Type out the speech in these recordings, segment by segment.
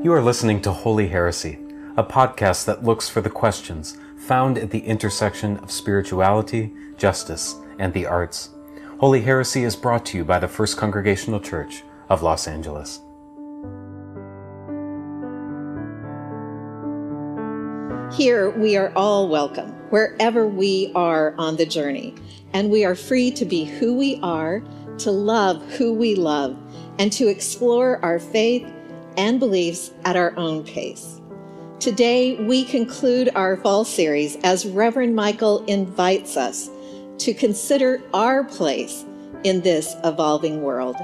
You are listening to Holy Heresy, a podcast that looks for the questions found at the intersection of spirituality, justice, and the arts. Holy Heresy is brought to you by the First Congregational Church of Los Angeles. Here we are all welcome, wherever we are on the journey, and we are free to be who we are, to love who we love, and to explore our faith and beliefs at our own pace. Today, we conclude our fall series as Reverend Michael invites us to consider our place in this evolving world.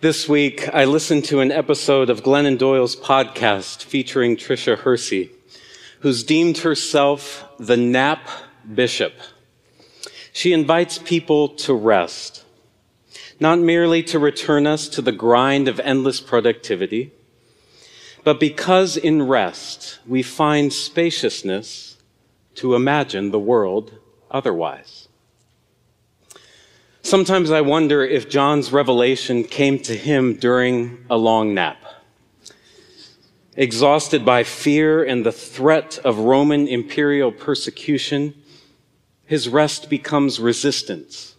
This week, I listened to an episode of Glennon Doyle's podcast featuring Tricia Hersey, who's deemed herself the nap bishop. She invites people to rest, not merely to return us to the grind of endless productivity, but because in rest we find spaciousness to imagine the world otherwise. Sometimes I wonder if John's revelation came to him during a long nap. Exhausted by fear and the threat of Roman imperial persecution, his rest becomes resistance,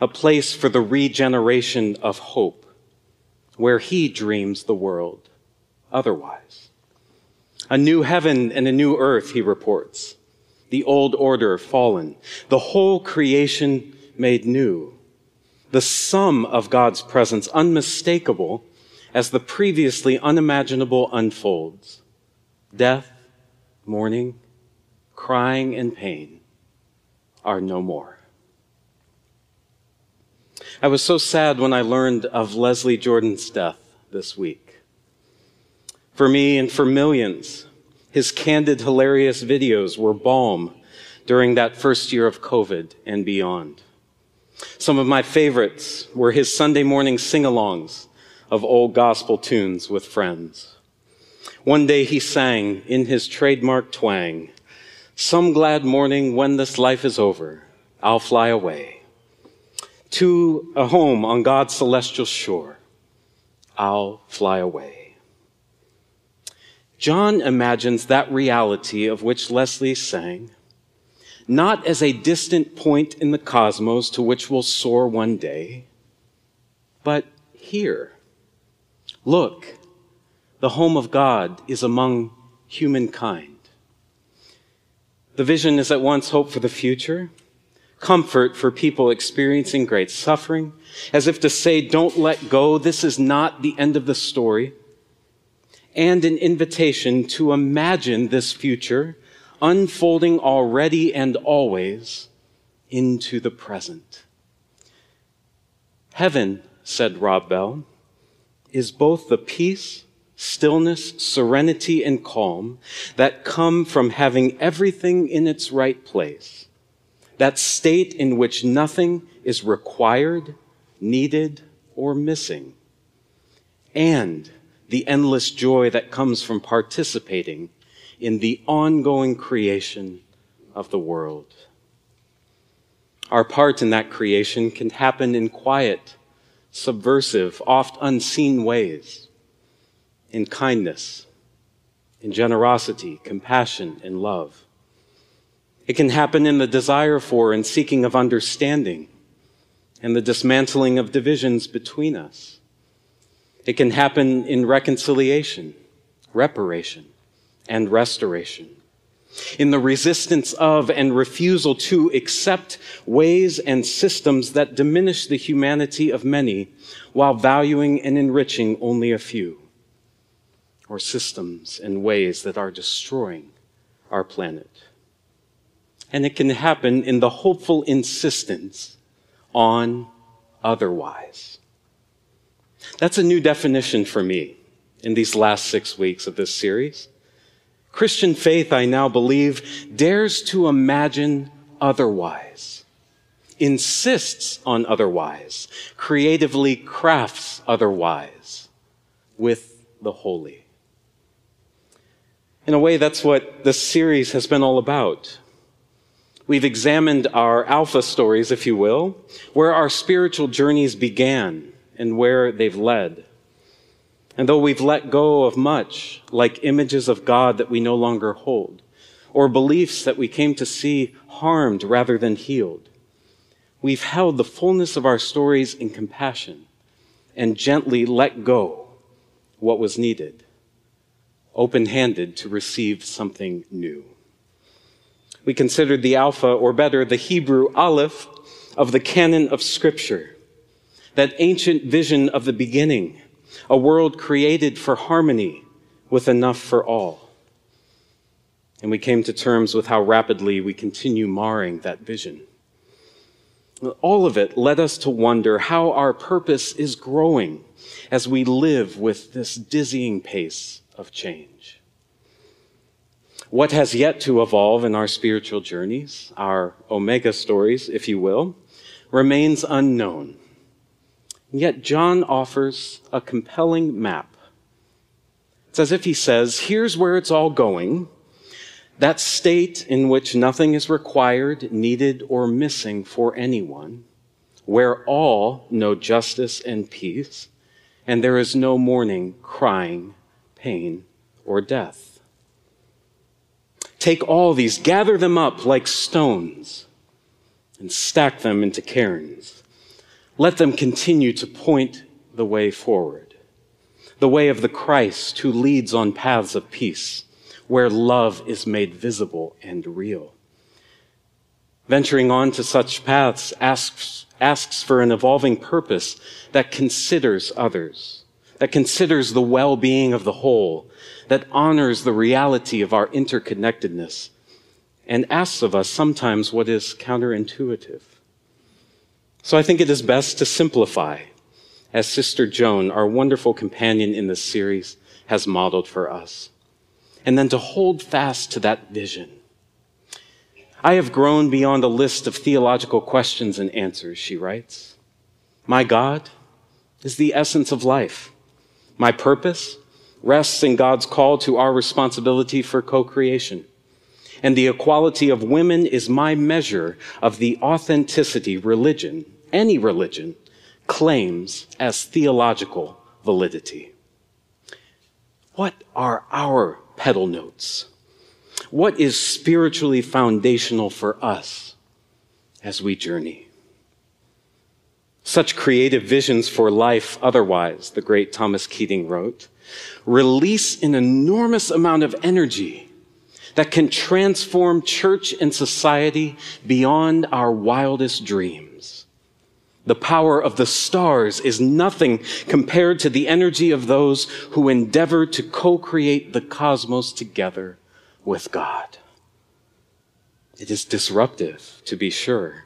a place for the regeneration of hope, where he dreams the world otherwise. A new heaven and a new earth, he reports, the old order fallen, the whole creation made new, the sum of God's presence unmistakable as the previously unimaginable unfolds, death, mourning, crying, and pain are no more. I was so sad when I learned of Leslie Jordan's death this week. For me and for millions, his candid, hilarious videos were balm during that first year of COVID and beyond. Some of my favorites were his Sunday morning sing-alongs of old gospel tunes with friends. One day he sang in his trademark twang, "Some glad morning when this life is over, I'll fly away. To a home on God's celestial shore, I'll fly away." John imagines that reality of which Leslie sang, not as a distant point in the cosmos to which we'll soar one day, but here. Look, the home of God is among humankind. The vision is at once hope for the future, comfort for people experiencing great suffering, as if to say, don't let go, this is not the end of the story, and an invitation to imagine this future unfolding already and always into the present. Heaven, said Rob Bell, is both the peace, stillness, serenity, and calm that come from having everything in its right place, that state in which nothing is required, needed, or missing, and the endless joy that comes from participating in the ongoing creation of the world. Our part in that creation can happen in quiet, subversive, oft unseen ways, in kindness, in generosity, compassion, and love. It can happen in the desire for and seeking of understanding and the dismantling of divisions between us. It can happen in reconciliation, reparation, and restoration, in the resistance of and refusal to accept ways and systems that diminish the humanity of many while valuing and enriching only a few, or systems and ways that are destroying our planet. And it can happen in the hopeful insistence on otherwise. That's a new definition for me in these last 6 weeks of this series. Christian faith, I now believe, dares to imagine otherwise, insists on otherwise, creatively crafts otherwise with the holy. In a way, that's what this series has been all about. We've examined our alpha stories, if you will, where our spiritual journeys began and where they've led. And though we've let go of much, like images of God that we no longer hold, or beliefs that we came to see harmed rather than healed, we've held the fullness of our stories in compassion and gently let go what was needed, open-handed to receive something new. We considered the Alpha, or better, the Hebrew Aleph, of the canon of Scripture, that ancient vision of the beginning, a world created for harmony with enough for all. And we came to terms with how rapidly we continue marring that vision. All of it led us to wonder how our purpose is growing as we live with this dizzying pace of change. What has yet to evolve in our spiritual journeys, our Omega stories, if you will, remains unknown. Yet John offers a compelling map. It's as if he says, here's where it's all going, that state in which nothing is required, needed, or missing for anyone, where all know justice and peace, and there is no mourning, crying, pain, or death. Take all these, gather them up like stones, and stack them into cairns. Let them continue to point the way forward, the way of the Christ who leads on paths of peace, where love is made visible and real. Venturing on to such paths asks for an evolving purpose that considers others, that considers the well-being of the whole, that honors the reality of our interconnectedness, and asks of us sometimes what is counterintuitive. So I think it is best to simplify, as Sister Joan, our wonderful companion in this series, has modeled for us, and then to hold fast to that vision. I have grown beyond a list of theological questions and answers, she writes. My God is the essence of life. My purpose rests in God's call to our responsibility for co-creation. And the equality of women is my measure of the authenticity religion, any religion, claims as theological validity. What are our pedal notes? What is spiritually foundational for us as we journey? Such creative visions for life otherwise, the great Thomas Keating wrote, release an enormous amount of energy that can transform church and society beyond our wildest dreams. The power of the stars is nothing compared to the energy of those who endeavor to co-create the cosmos together with God. It is disruptive, to be sure,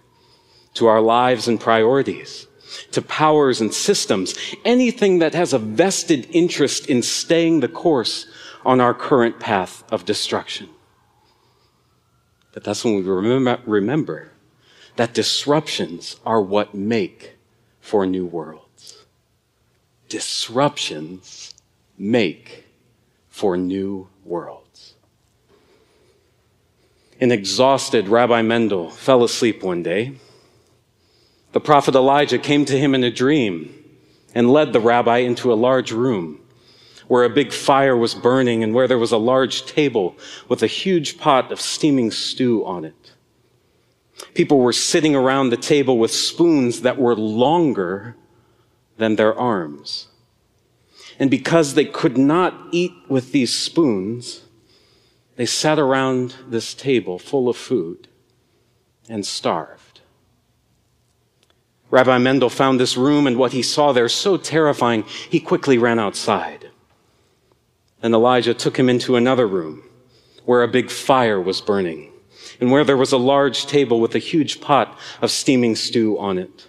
to our lives and priorities, to powers and systems, anything that has a vested interest in staying the course on our current path of destruction. But that's when we remember that disruptions are what make for new worlds. Disruptions make for new worlds. An exhausted Rabbi Mendel fell asleep one day. The prophet Elijah came to him in a dream and led the rabbi into a large room where a big fire was burning and where there was a large table with a huge pot of steaming stew on it. People were sitting around the table with spoons that were longer than their arms. And because they could not eat with these spoons, they sat around this table full of food and starved. Rabbi Mendel found this room and what he saw there so terrifying, he quickly ran outside. And Elijah took him into another room where a big fire was burning and where there was a large table with a huge pot of steaming stew on it.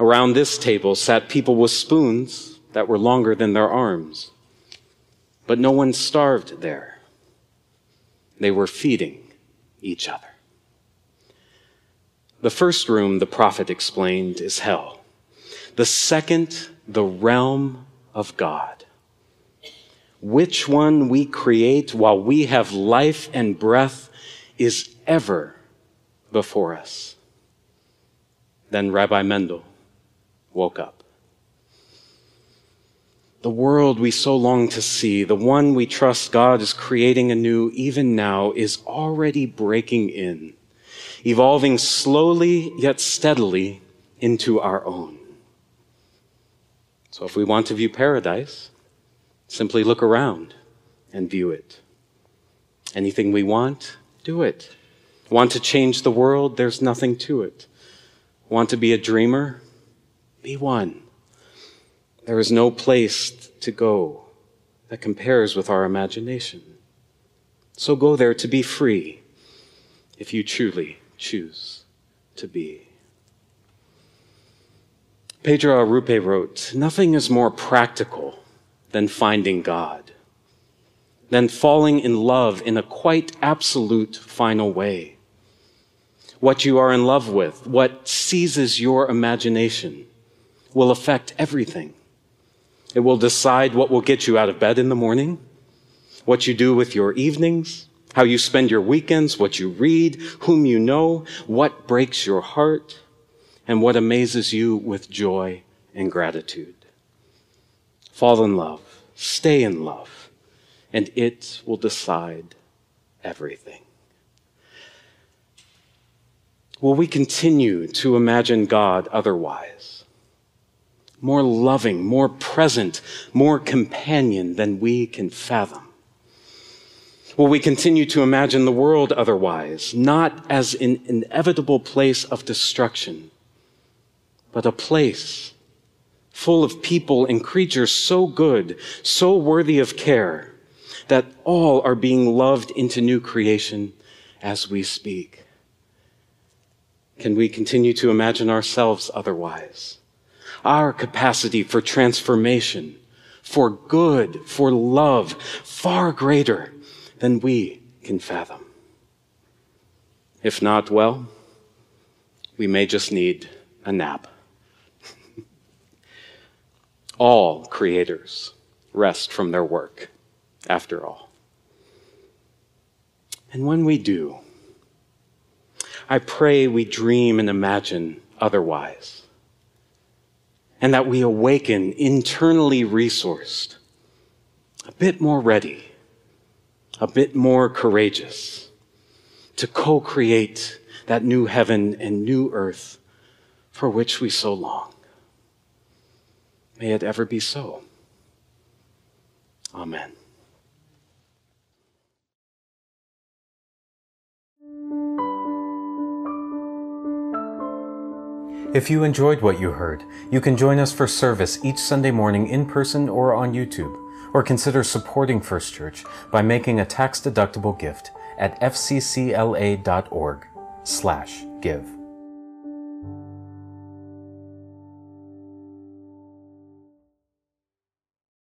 Around this table sat people with spoons that were longer than their arms, but no one starved there. They were feeding each other. The first room, the prophet explained, is hell. The second, the realm of God. Which one we create while we have life and breath is ever before us. Then Rabbi Mendel woke up. The world we so long to see, the one we trust God is creating anew even now, is already breaking in, evolving slowly yet steadily into our own. So if we want to view paradise, simply look around and view it. Anything we want, do it. Want to change the world? There's nothing to it. Want to be a dreamer? Be one. There is no place to go that compares with our imagination. So go there to be free, if you truly choose to be. Pedro Arrupe wrote, "Nothing is more practical than finding God, than falling in love in a quite absolute final way. What you are in love with, what seizes your imagination, will affect everything. It will decide what will get you out of bed in the morning, what you do with your evenings, how you spend your weekends, what you read, whom you know, what breaks your heart, and what amazes you with joy and gratitude. Fall in love, stay in love, and it will decide everything." Will we continue to imagine God otherwise? More loving, more present, more companion than we can fathom. Will we continue to imagine the world otherwise, not as an inevitable place of destruction, but a place full of people and creatures so good, so worthy of care, that all are being loved into new creation as we speak? Can we continue to imagine ourselves otherwise? Our capacity for transformation, for good, for love, far greater than we can fathom. If not, well, we may just need a nap. All creators rest from their work, after all. And when we do, I pray we dream and imagine otherwise, and that we awaken internally resourced, a bit more ready, a bit more courageous, to co-create that new heaven and new earth for which we so long. May it ever be so. Amen. If you enjoyed what you heard, you can join us for service each Sunday morning in person or on YouTube, or consider supporting First Church by making a tax-deductible gift at fccla.org/give.